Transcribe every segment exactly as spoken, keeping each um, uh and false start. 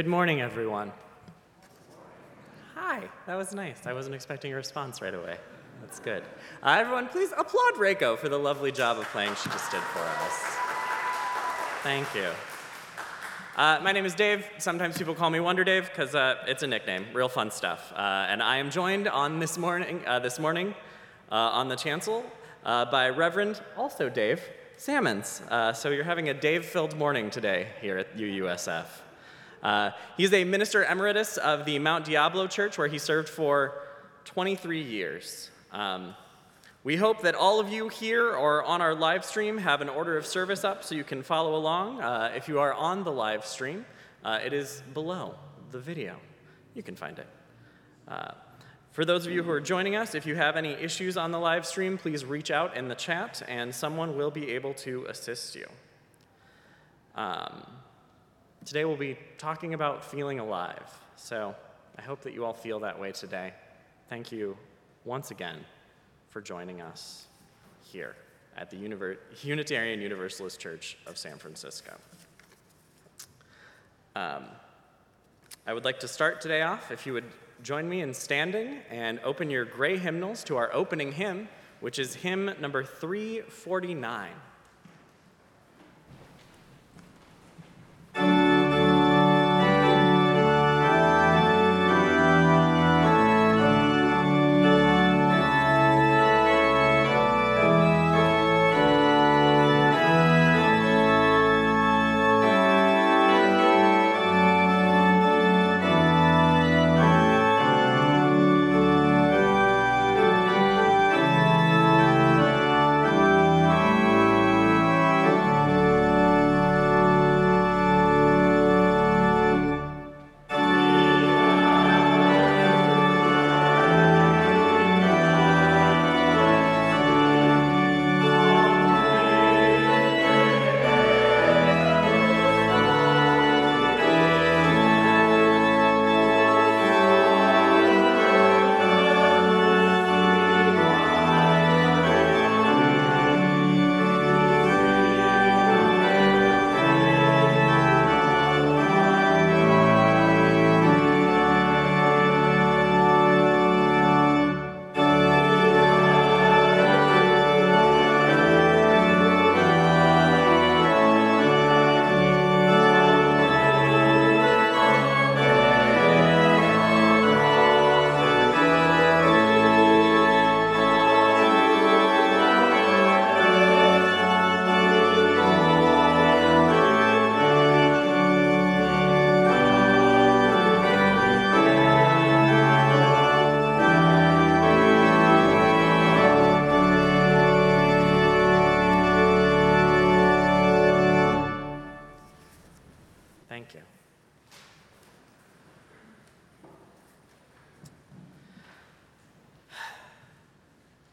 Good morning, everyone. Hi, that was nice. I wasn't expecting a response right away. That's good. Uh, everyone, please applaud Reiko for the lovely job of playing she just did for us. Thank you. Uh, my name is Dave. Sometimes people call me Wonder Dave because uh, it's a nickname. Real fun stuff. Uh, and I am joined on this morning, uh, this morning, uh, on the chancel uh, by Reverend, also Dave, Sammons. Uh, so you're having a Dave-filled morning today here at U U S F. Uh, he's a minister emeritus of the Mount Diablo Church, where he served for twenty-three years. Um, we hope that all of you here or on our live stream have an order of service up so you can follow along. Uh, if you are on the live stream, uh, it is below the video. You can find it. Uh, for those of you who are joining us, if you have any issues on the live stream, please reach out in the chat and someone will be able to assist you. Um, Today we'll be talking about feeling alive, so I hope that you all feel that way today. Thank you once again for joining us here at the Univer- Unitarian Universalist Church of San Francisco. Um, I would like to start today off, if you would join me in standing and open your gray hymnals to our opening hymn, which is hymn number three forty-nine.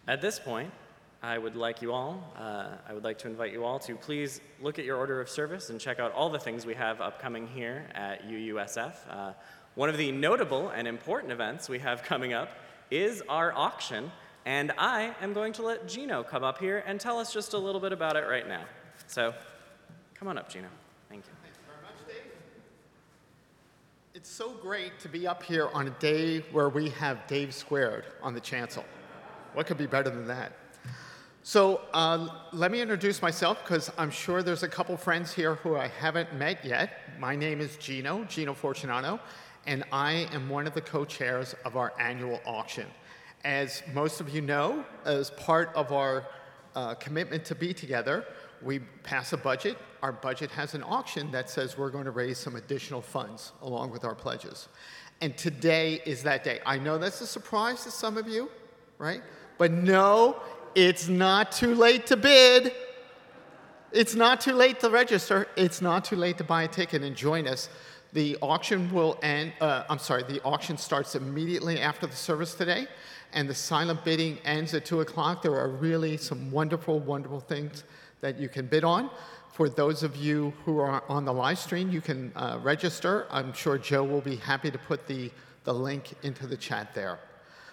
At this point, I would like you all, uh, I would like to invite you all to please look at your order of service and check out all the things we have upcoming here at U U S F. Uh, one of the notable and important events we have coming up is our auction, and I am going to let Gino come up here and tell us just a little bit about it right now. So, come on up, Gino. Thank you. Thank you very much, Dave. It's so great to be up here on a day where we have Dave Squared on the chancel. What could be better than that? So uh, let me introduce myself, because I'm sure there's a couple friends here who I haven't met yet. My name is Gino, Gino Fortunato, and I am one of the co-chairs of our annual auction. As most of you know, as part of our uh, commitment to be together, we pass a budget. Our budget has an auction that says we're going to raise some additional funds along with our pledges. And today is that day. I know that's a surprise to some of you, right? But no, it's not too late to bid. It's not too late to register. It's not too late to buy a ticket and join us. The auction will end, uh, I'm sorry, the auction starts immediately after the service today, and the silent bidding ends at two o'clock. There are really some wonderful, wonderful things that you can bid on. For those of you who are on the live stream, you can uh, register. I'm sure Joe will be happy to put the, the link into the chat there.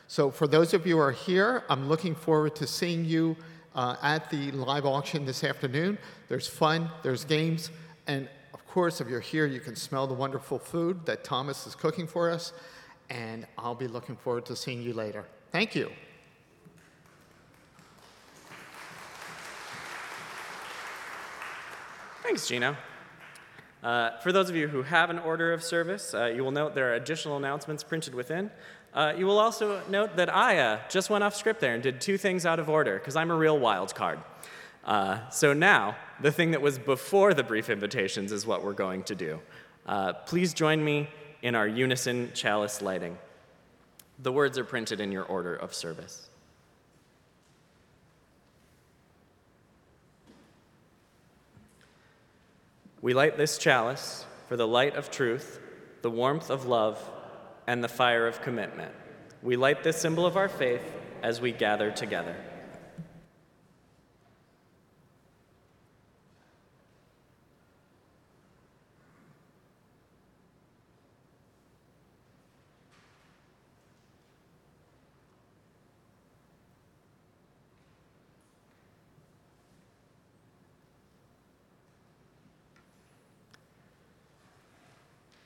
So for those of you who are here, I'm looking forward to seeing you uh, at the live auction this afternoon. There's fun, there's games, and of course, if you're here, you can smell the wonderful food that Thomas is cooking for us, and I'll be looking forward to seeing you later. Thank you. Thanks, Gino. Uh, for those of you who have an order of service, uh, you will note there are additional announcements printed within. Uh, you will also note that I uh, just went off script there and did two things out of order, because I'm a real wild card. Uh, so now, the thing that was before the brief invitations is what we're going to do. Uh, please join me in our unison chalice lighting. The words are printed in your order of service. We light this chalice for the light of truth, the warmth of love, and the fire of commitment. We light this symbol of our faith as we gather together.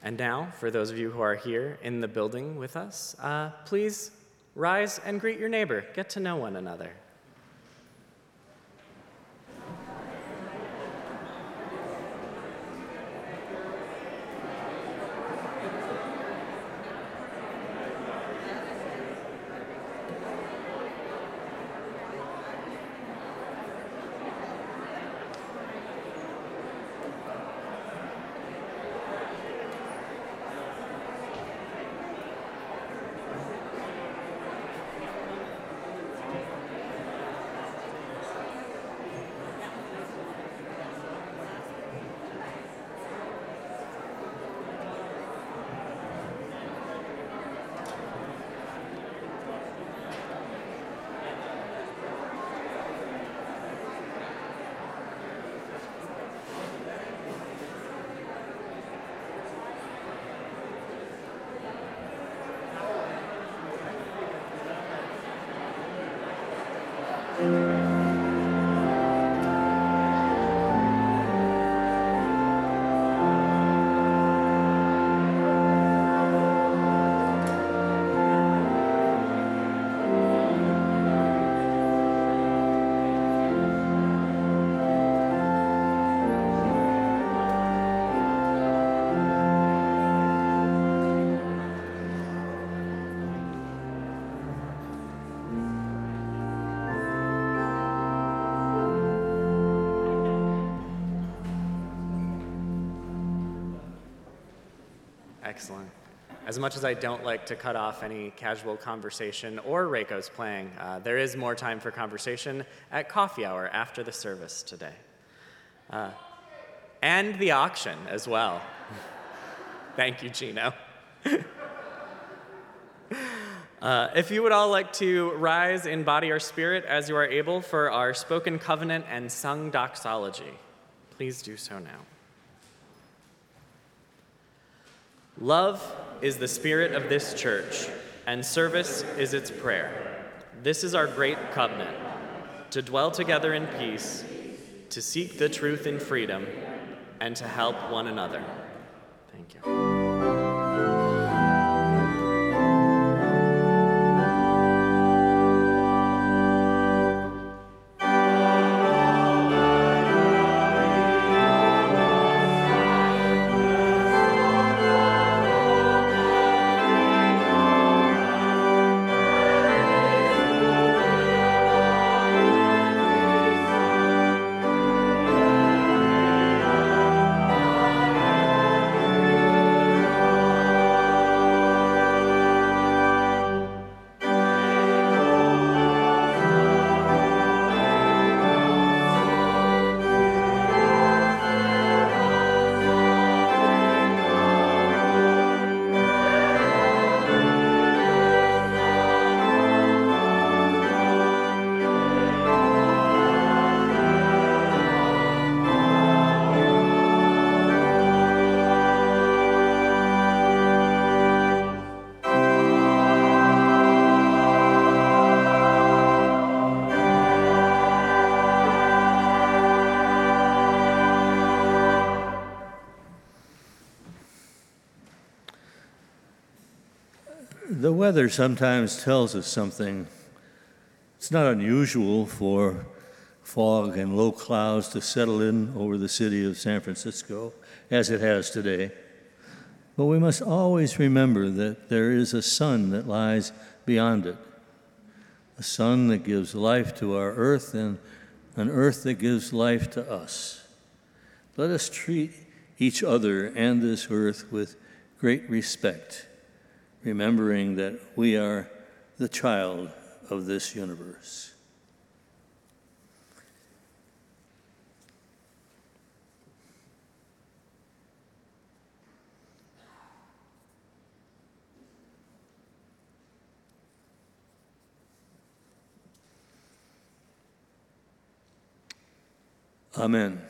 And now, for those of you who are here in the building with us, uh, please rise and greet your neighbor. Get to know one another. Excellent. As much as I don't like to cut off any casual conversation or Reiko's playing, uh, there is more time for conversation at coffee hour after the service today. Uh, and the auction as well. Thank you, Gino. uh, if you would all like to rise in body or spirit as you are able for our spoken covenant and sung doxology, please do so now. Love is the spirit of this church, and service is its prayer. This is our great covenant, to dwell together in peace, to seek the truth in freedom, and to help one another. Thank you. The weather sometimes tells us something. It's not unusual for fog and low clouds to settle in over the city of San Francisco, as it has today. But we must always remember that there is a sun that lies beyond it, a sun that gives life to our earth and an earth that gives life to us. Let us treat each other and this earth with great respect, remembering that we are the child of this universe. Amen.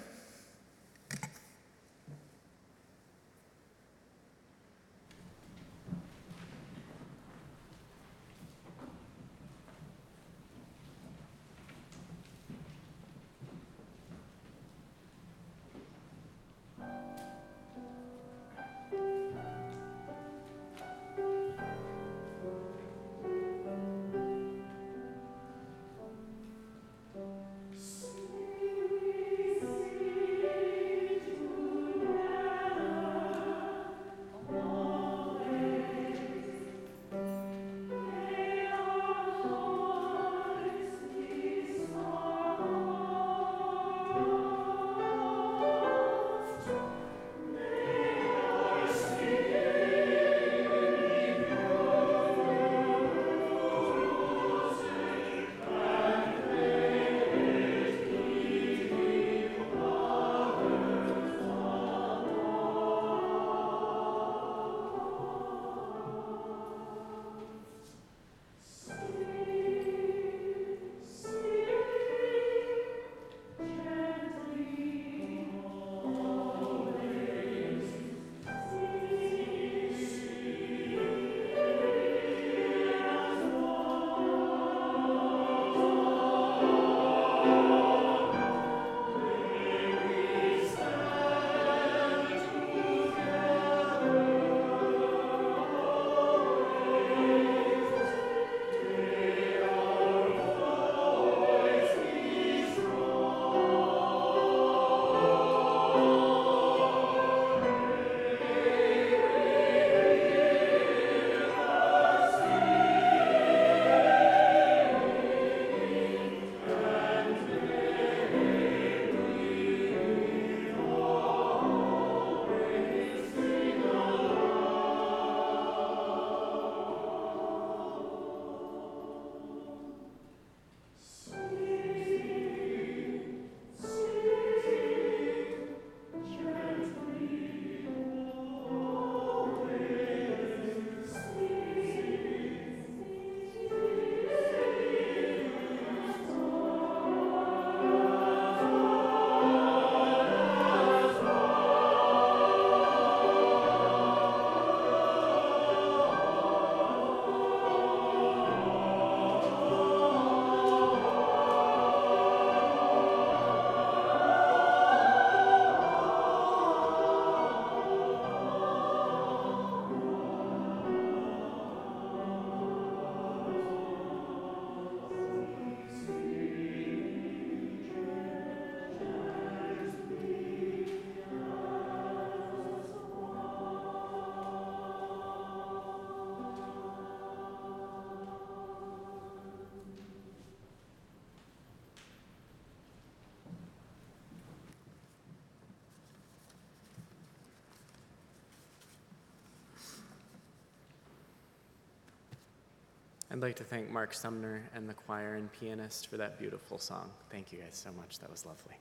I'd like to thank Mark Sumner and the choir and pianist for that beautiful song. Thank you guys so much. That was lovely.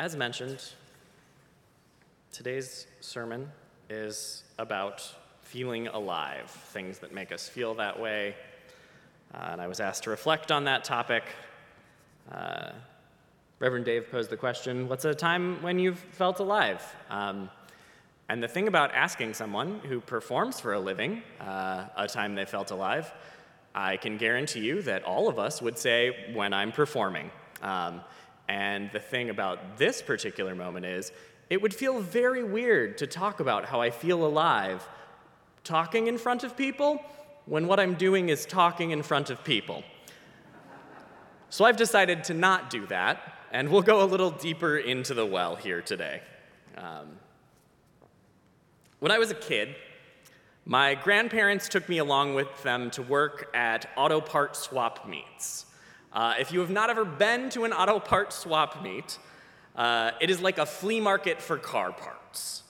As mentioned, today's sermon is about feeling alive, things that make us feel that way. Uh, and I was asked to reflect on that topic. Uh, Reverend Dave posed the question, what's a time when you've felt alive? Um, and the thing about asking someone who performs for a living uh, a time they felt alive, I can guarantee you that all of us would say, when I'm performing. Um, And the thing about this particular moment is, it would feel very weird to talk about how I feel alive talking in front of people when what I'm doing is talking in front of people. So I've decided to not do that, and we'll go a little deeper into the well here today. Um, when I was a kid, my grandparents took me along with them to work at auto part swap meets. Uh, if you have not ever been to an auto part swap meet, uh, it is like a flea market for car parts.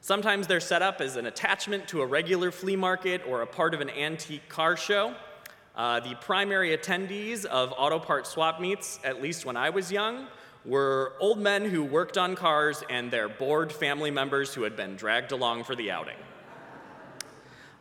Sometimes they're set up as an attachment to a regular flea market or a part of an antique car show. Uh, the primary attendees of auto part swap meets, at least when I was young, were old men who worked on cars and their bored family members who had been dragged along for the outing.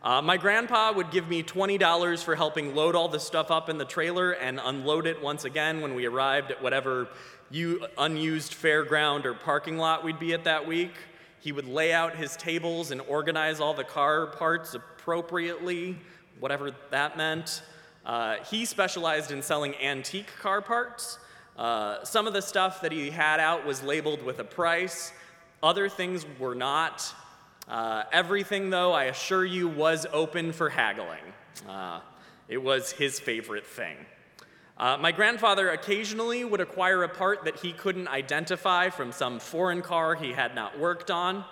Uh, my grandpa would give me twenty dollars for helping load all the stuff up in the trailer and unload it once again when we arrived at whatever u- unused fairground or parking lot we'd be at that week. He would lay out his tables and organize all the car parts appropriately, whatever that meant. Uh, he specialized in selling antique car parts. Uh, some of the stuff that he had out was labeled with a price. Other things were not. Uh, everything, though, I assure you, was open for haggling. Uh, it was his favorite thing. Uh, my grandfather occasionally would acquire a part that he couldn't identify from some foreign car he had not worked on.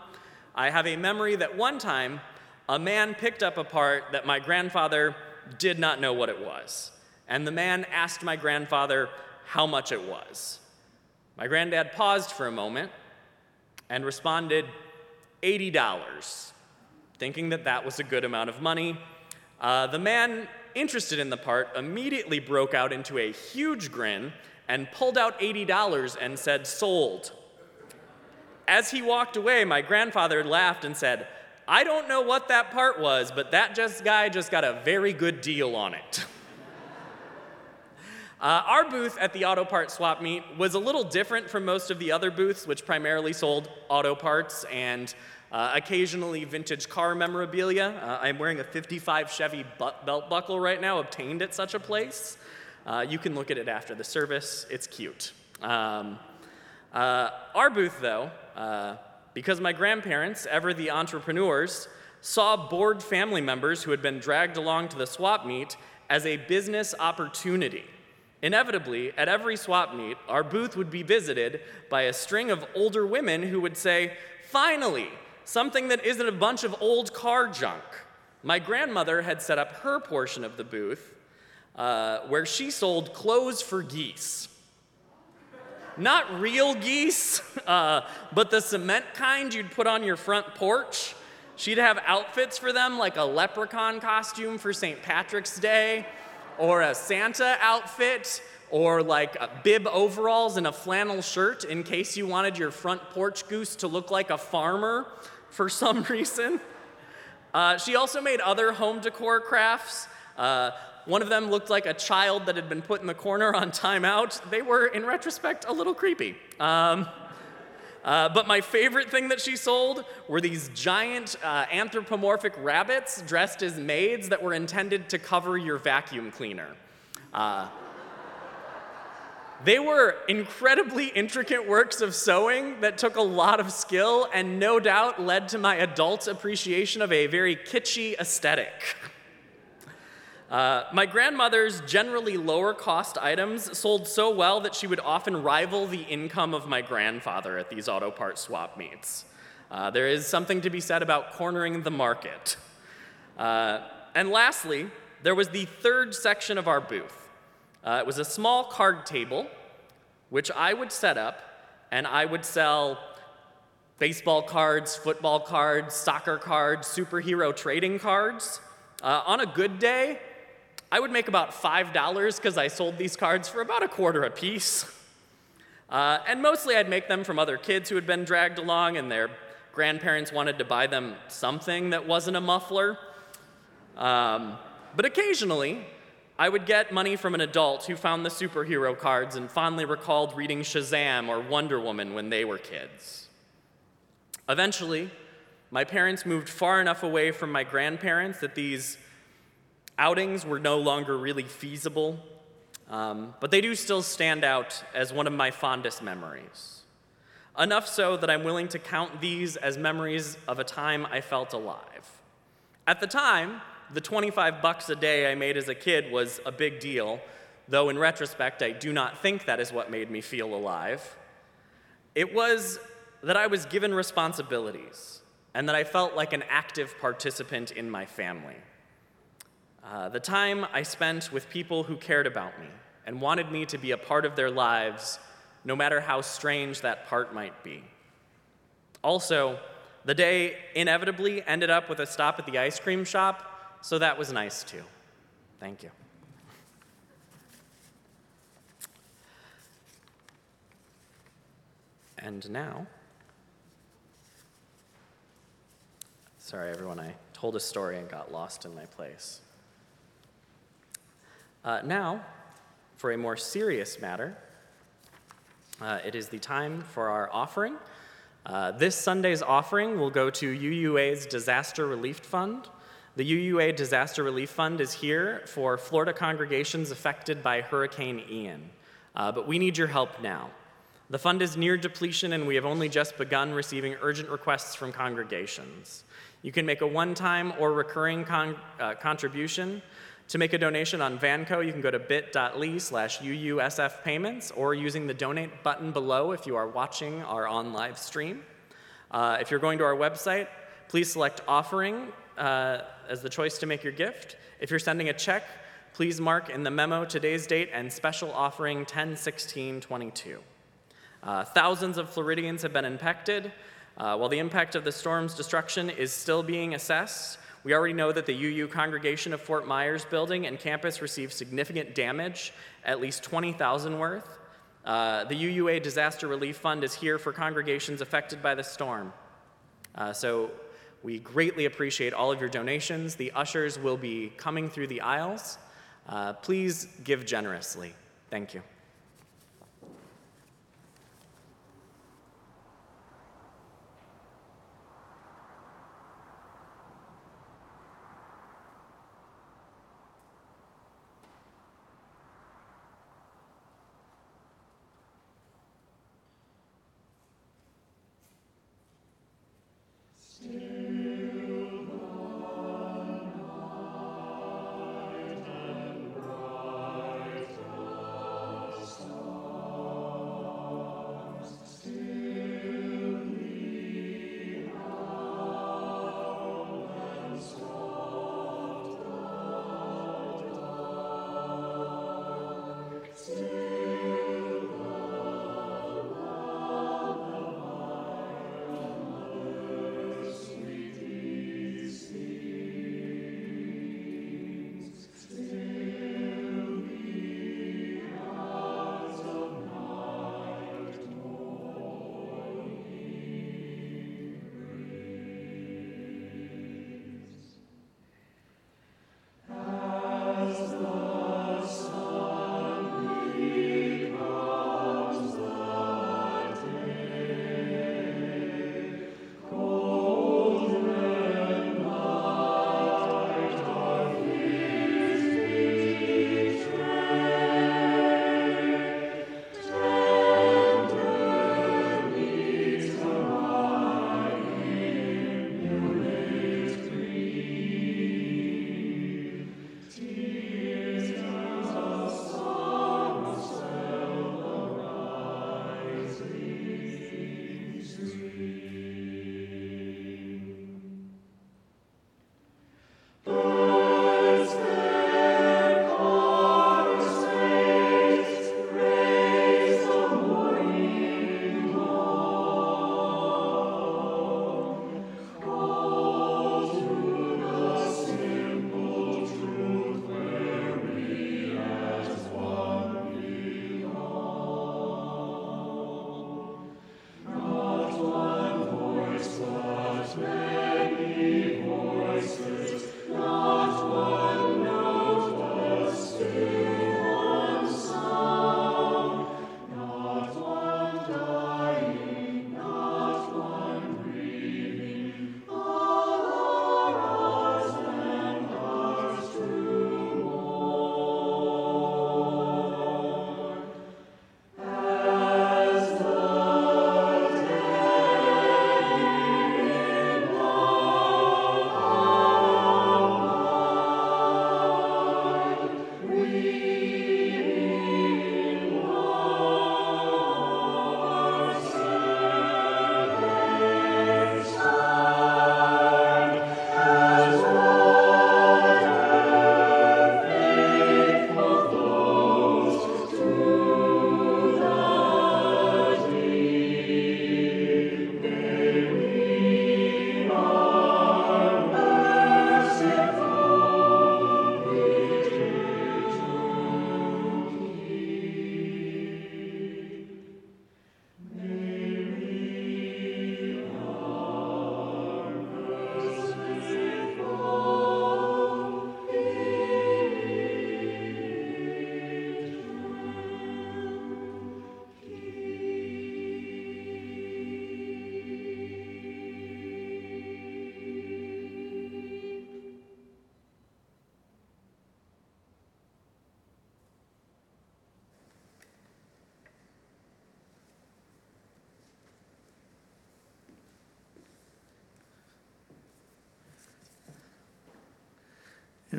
I have a memory that one time, a man picked up a part that my grandfather did not know what it was. And the man asked my grandfather how much it was. My granddad paused for a moment and responded, eighty dollars, thinking that that was a good amount of money. Uh, the man interested in the part immediately broke out into a huge grin and pulled out eighty dollars and said, sold. As he walked away, my grandfather laughed and said, I don't know what that part was, but that just guy just got a very good deal on it. uh, our booth at the auto part swap meet was a little different from most of the other booths, which primarily sold auto parts and uh, occasionally vintage car memorabilia. Uh, I'm wearing a fifty-five Chevy butt belt buckle right now, obtained at such a place. Uh, you can look at it after the service. It's cute. Um, uh, our booth, though, uh, because my grandparents, ever the entrepreneurs, saw bored family members who had been dragged along to the swap meet as a business opportunity. Inevitably, at every swap meet, our booth would be visited by a string of older women who would say, finally, something that isn't a bunch of old car junk. My grandmother had set up her portion of the booth uh, where she sold clothes for geese. Not real geese, uh, but the cement kind you'd put on your front porch. She'd have outfits for them, like a leprechaun costume for Saint Patrick's Day, or a Santa outfit, or like a bib overalls and a flannel shirt in case you wanted your front porch goose to look like a farmer for some reason. Uh, she also made other home decor crafts. Uh, One of them looked like a child that had been put in the corner on timeout. They were, in retrospect, a little creepy. Um, uh, but my favorite thing that she sold were these giant uh, anthropomorphic rabbits dressed as maids that were intended to cover your vacuum cleaner. Uh, they were incredibly intricate works of sewing that took a lot of skill and no doubt led to my adult appreciation of a very kitschy aesthetic. Uh, my grandmother's generally lower-cost items sold so well that she would often rival the income of my grandfather at these auto part swap meets. Uh, there is something to be said about cornering the market. Uh, and lastly, there was the third section of our booth. Uh, it was a small card table, which I would set up, and I would sell baseball cards, football cards, soccer cards, superhero trading cards. Uh, on a good day, I would make about five dollars because I sold these cards for about a quarter a piece. Uh, and mostly I'd make them from other kids who had been dragged along and their grandparents wanted to buy them something that wasn't a muffler. Um, but occasionally, I would get money from an adult who found the superhero cards and fondly recalled reading Shazam or Wonder Woman when they were kids. Eventually, my parents moved far enough away from my grandparents that these outings were no longer really feasible. Um, but they do still stand out as one of my fondest memories. Enough so that I'm willing to count these as memories of a time I felt alive. At the time, the twenty-five bucks a day I made as a kid was a big deal, though in retrospect, I do not think that is what made me feel alive. It was that I was given responsibilities and that I felt like an active participant in my family. Uh, the time I spent with people who cared about me and wanted me to be a part of their lives, no matter how strange that part might be. Also, the day inevitably ended up with a stop at the ice cream shop, so that was nice too. Thank you. And now, sorry everyone, I told a story and got lost in my place. Uh, now, for a more serious matter, uh, it is the time for our offering. Uh, this Sunday's offering will go to U U A's Disaster Relief Fund. The U U A Disaster Relief Fund is here for Florida congregations affected by Hurricane Ian, uh, but we need your help now. The fund is near depletion, and we have only just begun receiving urgent requests from congregations. You can make a one-time or recurring con- uh, contribution. To make a donation on Vanco, you can go to bit.ly slash UUSF payments or using the donate button below if you are watching or on live stream. Uh, if you're going to our website, please select offering uh, as the choice to make your gift. If you're sending a check, please mark in the memo today's date and special offering ten sixteen twenty-two. Uh, thousands of Floridians have been impacted. Uh, while the impact of the storm's destruction is still being assessed, we already know that the U U congregation of Fort Myers building and campus received significant damage, at least twenty thousand worth. Uh, the U U A Disaster Relief Fund is here for congregations affected by the storm. Uh, so we greatly appreciate all of your donations. The ushers will be coming through the aisles. Uh, please give generously. Thank you.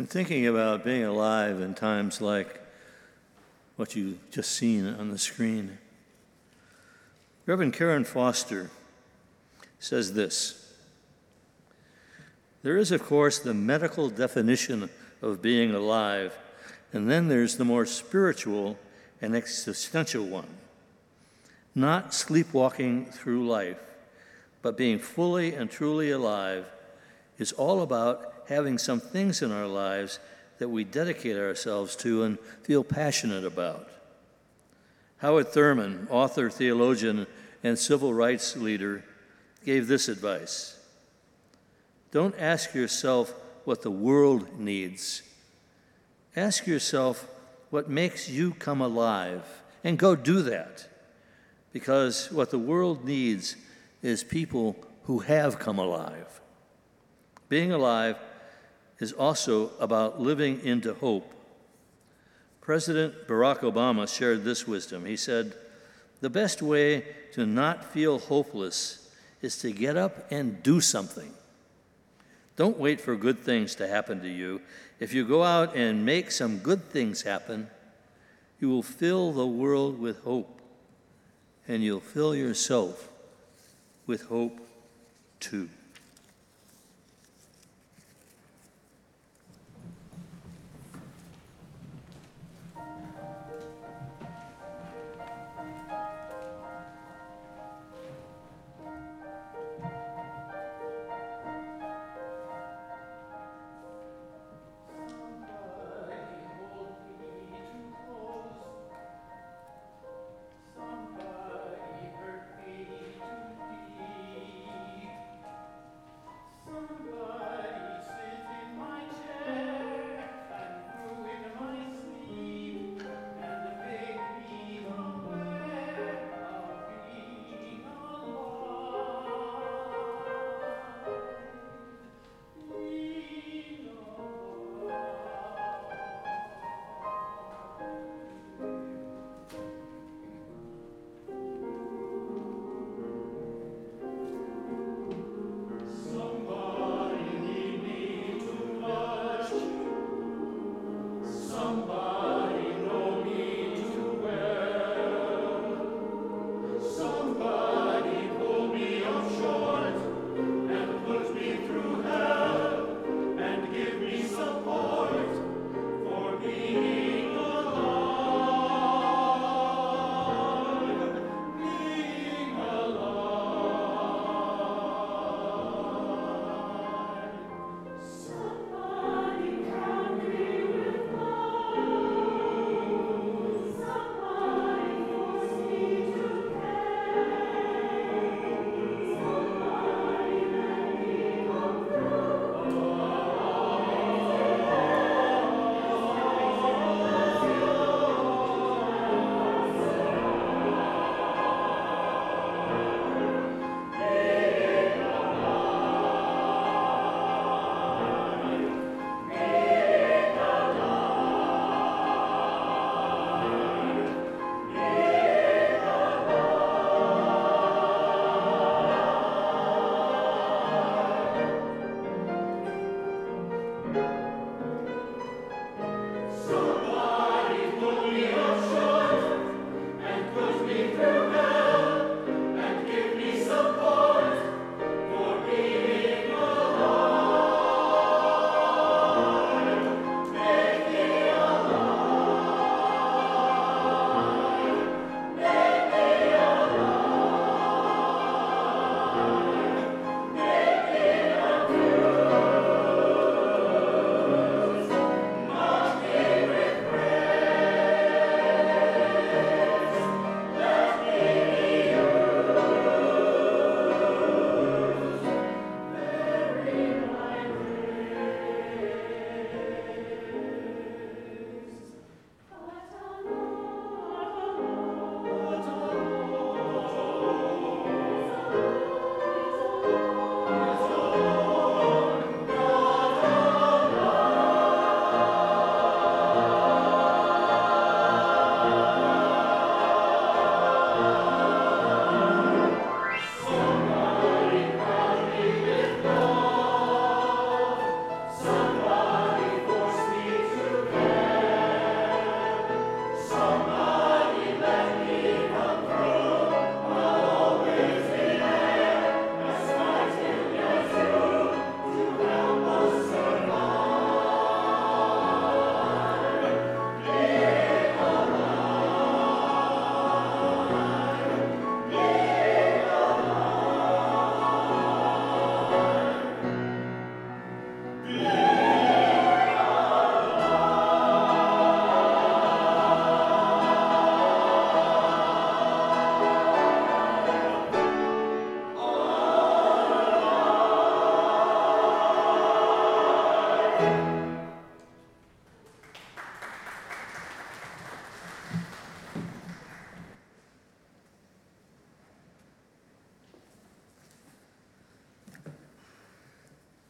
In thinking about being alive in times like what you've just seen on the screen, Reverend Karen Foster says this: there is, of course, the medical definition of being alive, and then there's the more spiritual and existential one. Not sleepwalking through life, but being fully and truly alive is all about having some things in our lives that we dedicate ourselves to and feel passionate about. Howard Thurman, author, theologian, and civil rights leader, gave this advice: don't ask yourself what the world needs. Ask yourself what makes you come alive, and go do that. Because what the world needs is people who have come alive. Being alive is also about living into hope. President Barack Obama shared this wisdom. He said, the best way to not feel hopeless is to get up and do something. Don't wait for good things to happen to you. If you go out and make some good things happen, you will fill the world with hope. And you'll fill yourself with hope, too.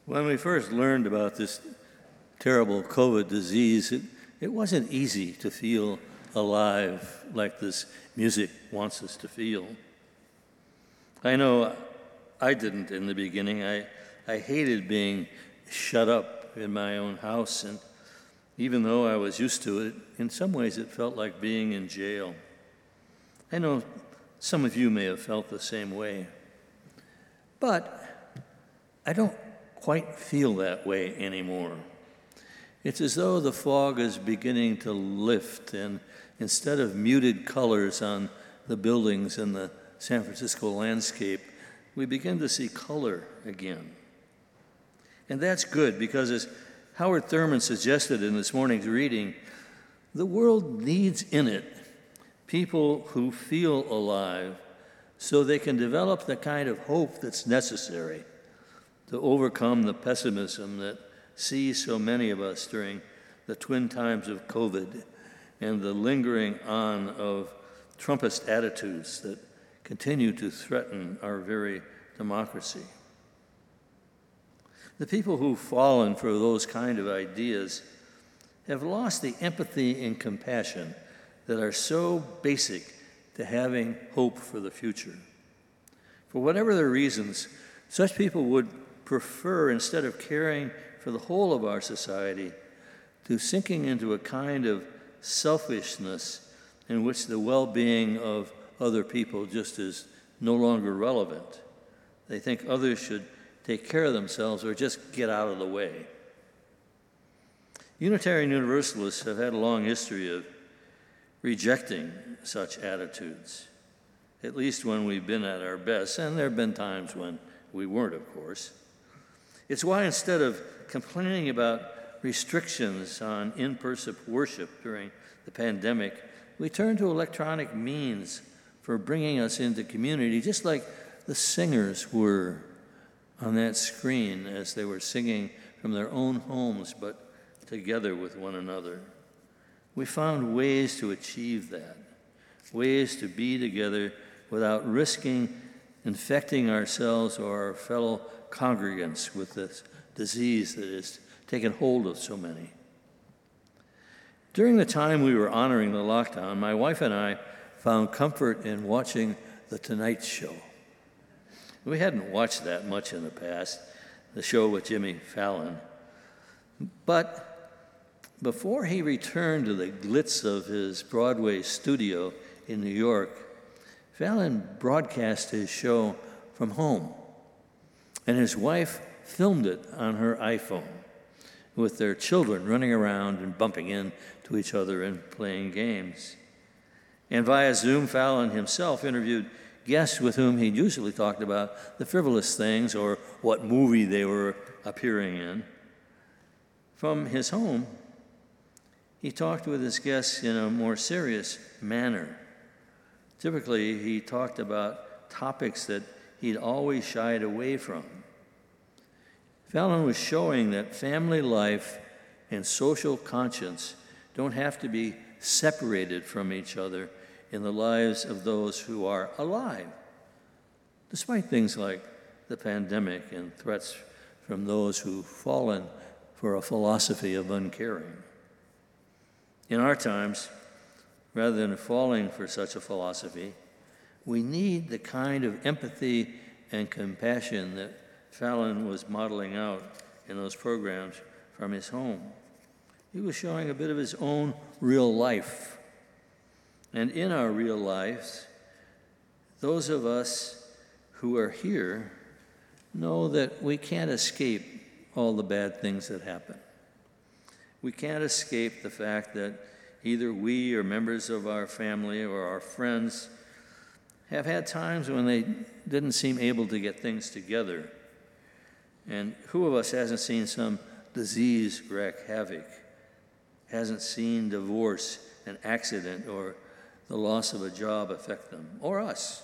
When we first learned about this terrible COVID disease, it, it wasn't easy to feel alive like this music wants us to feel. I know I didn't in the beginning. I, I hated being shut up in my own house, and even though I was used to it, in some ways it felt like being in jail. I know some of you may have felt the same way, but I don't quite feel that way anymore. It's as though the fog is beginning to lift, and instead of muted colors on the buildings and the San Francisco landscape, we begin to see color again. And that's good, because as Howard Thurman suggested in this morning's reading, the world needs in it people who feel alive so they can develop the kind of hope that's necessary to overcome the pessimism that sees so many of us during the twin times of COVID and the lingering on of Trumpist attitudes that continue to threaten our very democracy. The people who've fallen for those kind of ideas have lost the empathy and compassion that are so basic to having hope for the future. For whatever their reasons, such people would prefer, instead of caring for the whole of our society, to sinking into a kind of selfishness in which the well-being of other people just is no longer relevant. They think others should take care of themselves or just get out of the way. Unitarian Universalists have had a long history of rejecting such attitudes, at least when we've been at our best, and there have been times when we weren't, of course. It's why instead of complaining about restrictions on in-person worship during the pandemic, we turn to electronic means for bringing us into community, just like the singers were on that screen as they were singing from their own homes, but together with one another. We found ways to achieve that, ways to be together without risking infecting ourselves or our fellow congregants with this disease that has taken hold of so many. During the time we were honoring the lockdown, my wife and I found comfort in watching The Tonight Show. We hadn't watched that much in the past, the show with Jimmy Fallon. But before he returned to the glitz of his Broadway studio in New York, Fallon broadcast his show from home, and his wife filmed it on her iPhone with their children running around and bumping into each other and playing games. And via Zoom, Fallon himself interviewed guests with whom he usually talked about the frivolous things or what movie they were appearing in. From his home, he talked with his guests in a more serious manner. Typically, he talked about topics that he'd always shied away from. Fallon was showing that family life and social conscience don't have to be separated from each other in the lives of those who are alive, despite things like the pandemic and threats from those who've fallen for a philosophy of uncaring. In our times, rather than falling for such a philosophy, we need the kind of empathy and compassion that Fallon was modeling out in those programs from his home. He was showing a bit of his own real life. And in our real lives, those of us who are here know that we can't escape all the bad things that happen. We can't escape the fact that either we or members of our family or our friends have had times when they didn't seem able to get things together. And who of us hasn't seen some disease wreak havoc, hasn't seen divorce, an accident, or the loss of a job affect them, or us?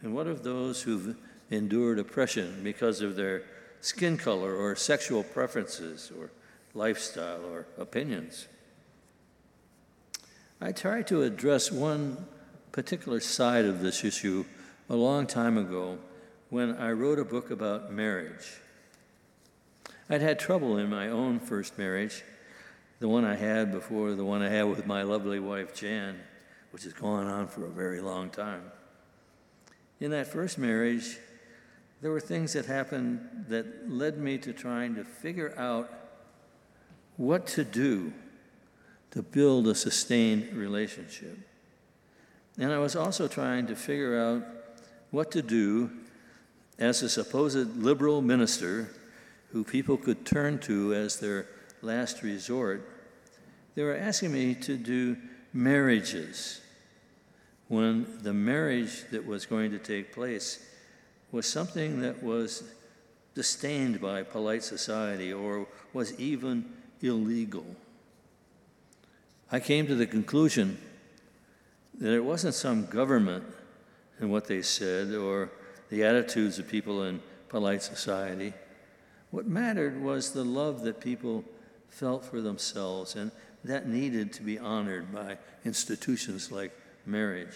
And what of those who've endured oppression because of their skin color or sexual preferences or lifestyle or opinions? I tried to address one particular side of this issue a long time ago when I wrote a book about marriage, I'd had trouble in my own first marriage, the one I had before the one I had with my lovely wife, Jan, which has gone on for a very long time. In that first marriage, there were things that happened that led me to trying to figure out what to do to build a sustained relationship. And I was also trying to figure out what to do as a supposed liberal minister who people could turn to as their last resort. They were asking me to do marriages when the marriage that was going to take place was something that was disdained by polite society or was even illegal. I came to the conclusion that it wasn't some government and what they said or the attitudes of people in polite society. What mattered was the love that people felt for themselves, and that needed to be honored by institutions like marriage.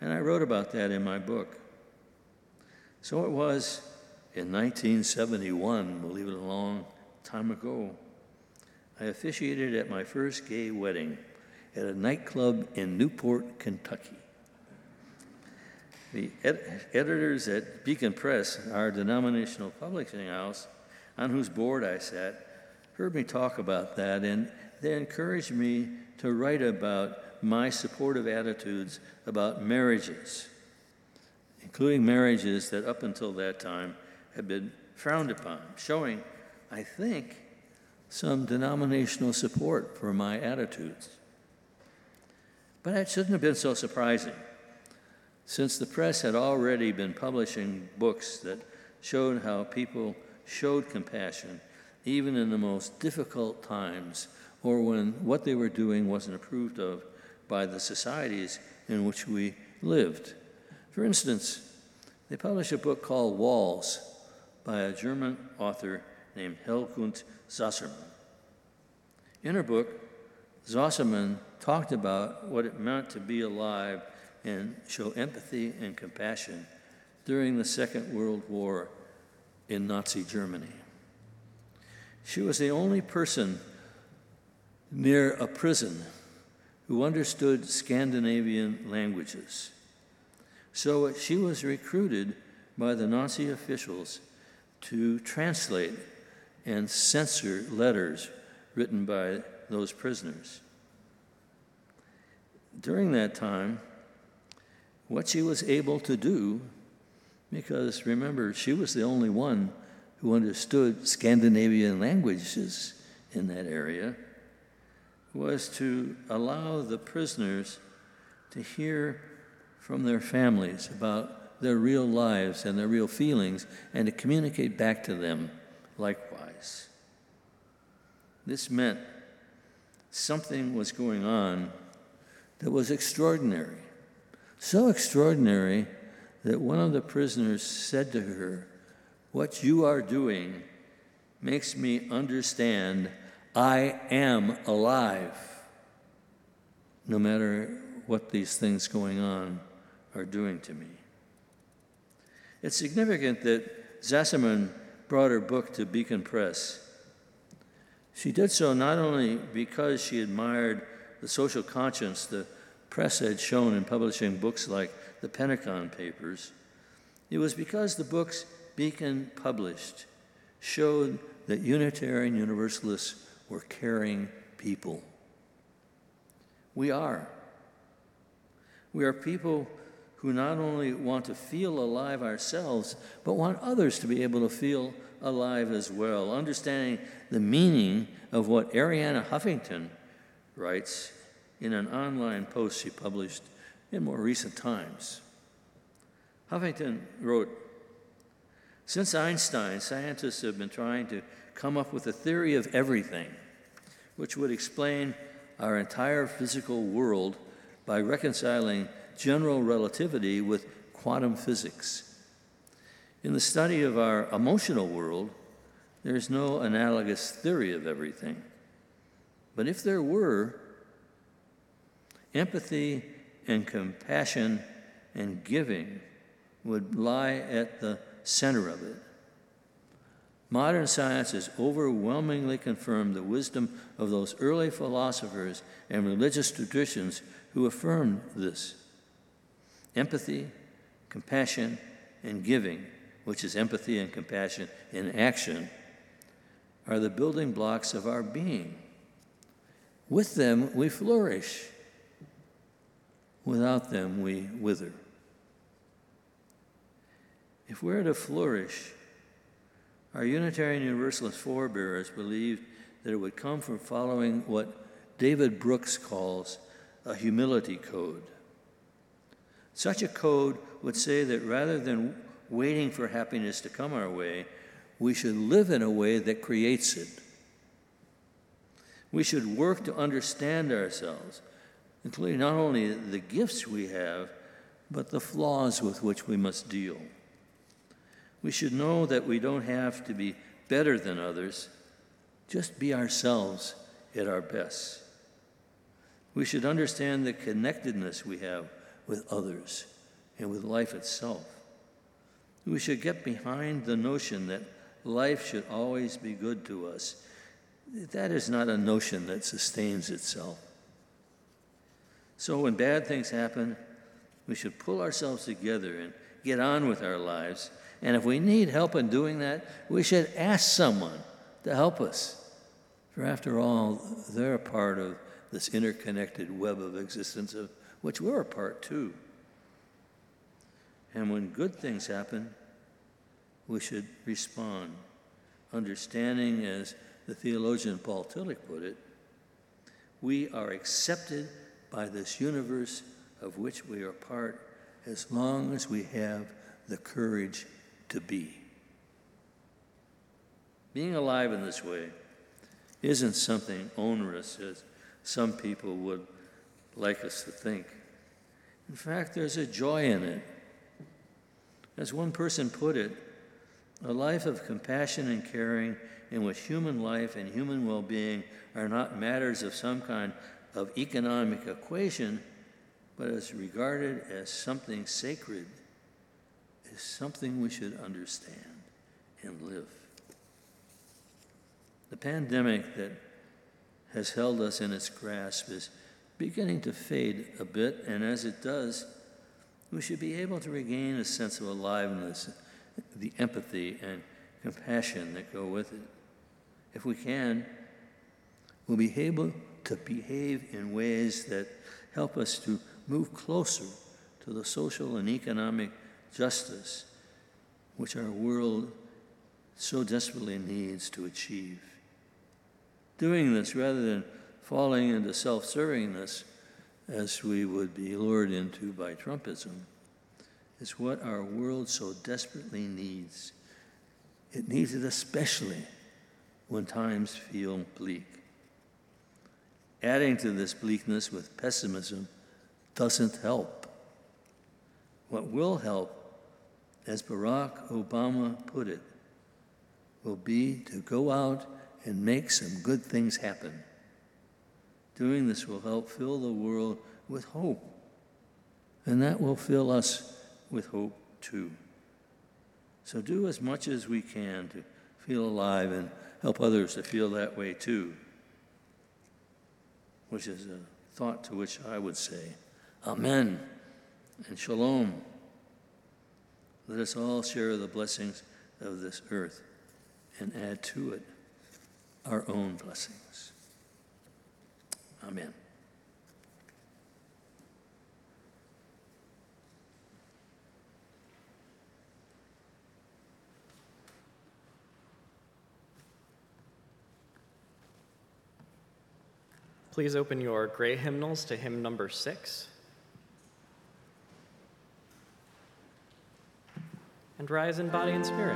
And I wrote about that in my book. So it was in nineteen seventy-one, believe it, a long time ago, I officiated at my first gay wedding at a nightclub in Newport, Kentucky. The ed- editors at Beacon Press, our denominational publishing house, on whose board I sat, heard me talk about that, and they encouraged me to write about my supportive attitudes about marriages, including marriages that up until that time had been frowned upon, showing, I think, some denominational support for my attitudes. But that shouldn't have been so surprising, since the press had already been publishing books that showed how people showed compassion even in the most difficult times or when what they were doing wasn't approved of by the societies in which we lived. For instance, they published a book called Walls by a German author named Helgund Zosserman. In her book, Zosserman talked about what it meant to be alive and show empathy and compassion during the Second World War in Nazi Germany. She was the only person near a prison who understood Scandinavian languages. So she was recruited by the Nazi officials to translate and censor letters written by those prisoners. During that time, what she was able to do, because remember, she was the only one who understood Scandinavian languages in that area, was to allow the prisoners to hear from their families about their real lives and their real feelings, and to communicate back to them likewise. This meant something was going on that was extraordinary. So extraordinary that one of the prisoners said to her, "What you are doing makes me understand I am alive, no matter what these things going on are doing to me." It's significant that Zosserman brought her book to Beacon Press. She did so not only because she admired the social conscience the press had shown in publishing books like the Pentagon Papers. It was because the books Beacon published showed that Unitarian Universalists were caring people. We are. We are people who not only want to feel alive ourselves, but want others to be able to feel alive as well, understanding the meaning of what Arianna Huffington writes in an online post she published in more recent times. Huffington wrote, "Since Einstein, scientists have been trying to come up with a theory of everything, which would explain our entire physical world by reconciling general relativity with quantum physics. In the study of our emotional world, there is no analogous theory of everything. But if there were, empathy and compassion and giving would lie at the center of it. Modern science has overwhelmingly confirmed the wisdom of those early philosophers and religious traditions who affirmed this. Empathy, compassion, and giving, which is empathy and compassion in action, are the building blocks of our being. With them, we flourish. Without them, we wither. If we're to flourish, our Unitarian Universalist forebearers believed that it would come from following what David Brooks calls a humility code. Such a code would say that rather than waiting for happiness to come our way, we should live in a way that creates it. We should work to understand ourselves, including not only the gifts we have, but the flaws with which we must deal. We should know that we don't have to be better than others, just be ourselves at our best. We should understand the connectedness we have with others and with life itself. We should get behind the notion that life should always be good to us. That is not a notion that sustains itself. So when bad things happen, we should pull ourselves together and get on with our lives. And if we need help in doing that, we should ask someone to help us. For after all, they're a part of this interconnected web of existence, of which we're a part too. And when good things happen, we should respond, understanding, as the theologian Paul Tillich put it, we are accepted by this universe of which we are part as long as we have the courage to be. Being alive in this way isn't something onerous, as some people would like us to think. In fact, there's a joy in it. As one person put it, a life of compassion and caring in which human life and human well-being are not matters of some kind of economic equation, but is regarded as something sacred, is something we should understand and live. The pandemic that has held us in its grasp is beginning to fade a bit, and as it does, we should be able to regain a sense of aliveness, the empathy and compassion that go with it. If we can, we'll be able to behave in ways that help us to move closer to the social and economic justice which our world so desperately needs to achieve. Doing this, rather than falling into self-servingness, as we would be lured into by Trumpism, is what our world so desperately needs. It needs it especially when times feel bleak. Adding to this bleakness with pessimism doesn't help. What will help, as Barack Obama put it, will be to go out and make some good things happen. Doing this will help fill the world with hope, and that will fill us with hope too. So do as much as we can to feel alive and help others to feel that way too, which is a thought to which I would say, Amen and Shalom. Let us all share the blessings of this earth and add to it our own blessings. Amen. Please open your gray hymnals to hymn number six. And rise in body and spirit.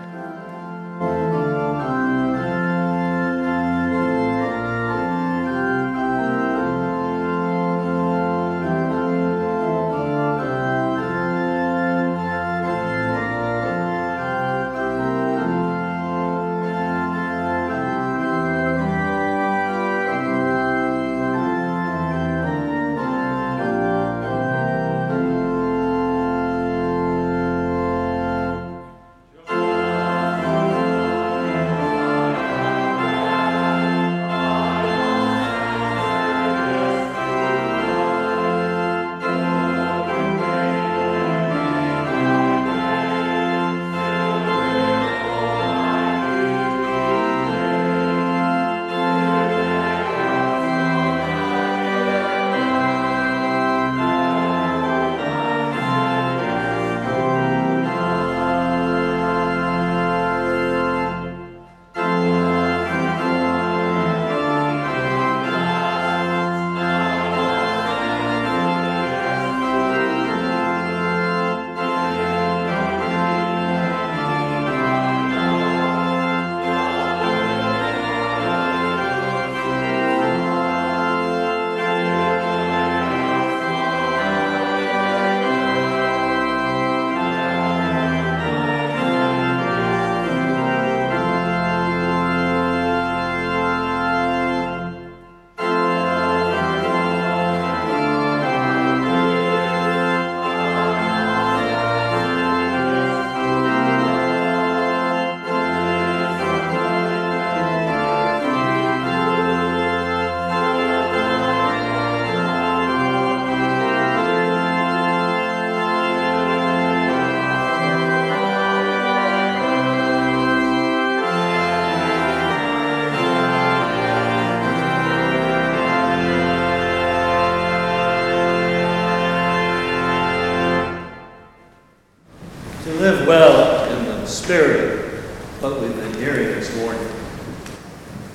spirit what we've been hearing this morning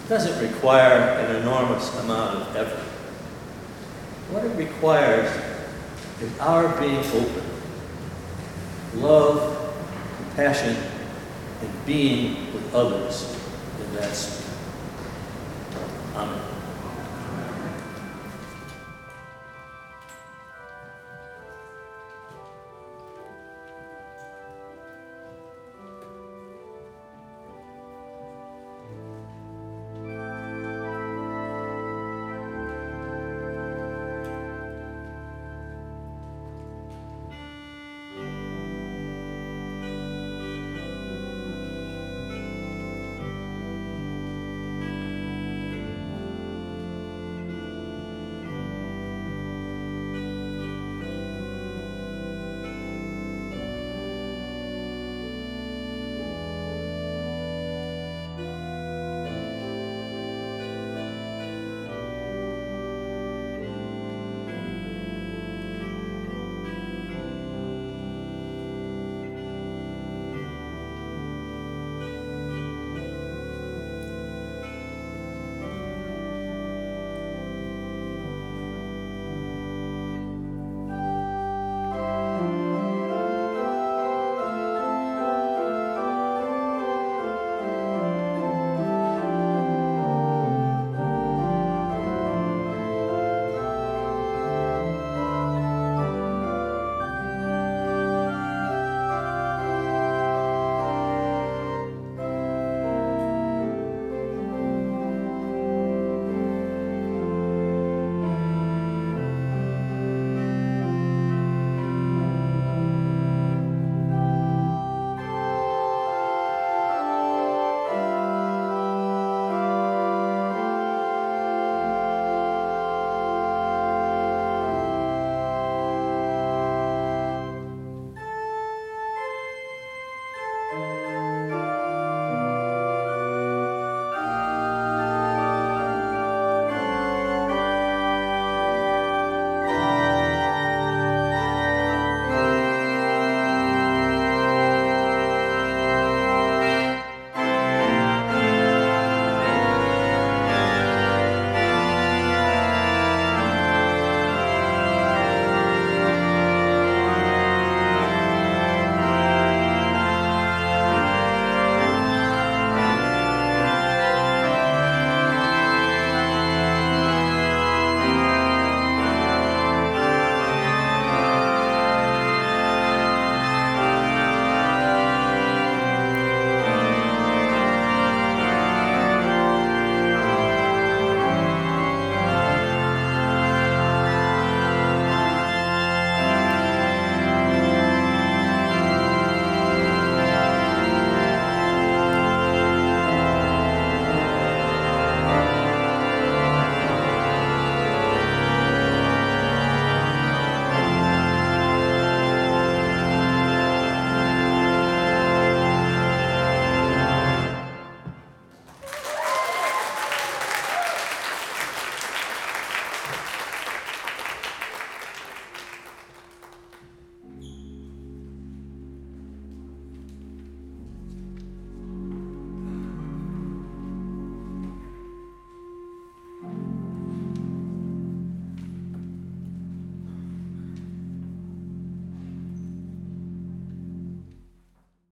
doesn't require an enormous amount of effort. What it requires is our being open, love, compassion, and being with others in that spirit. Amen.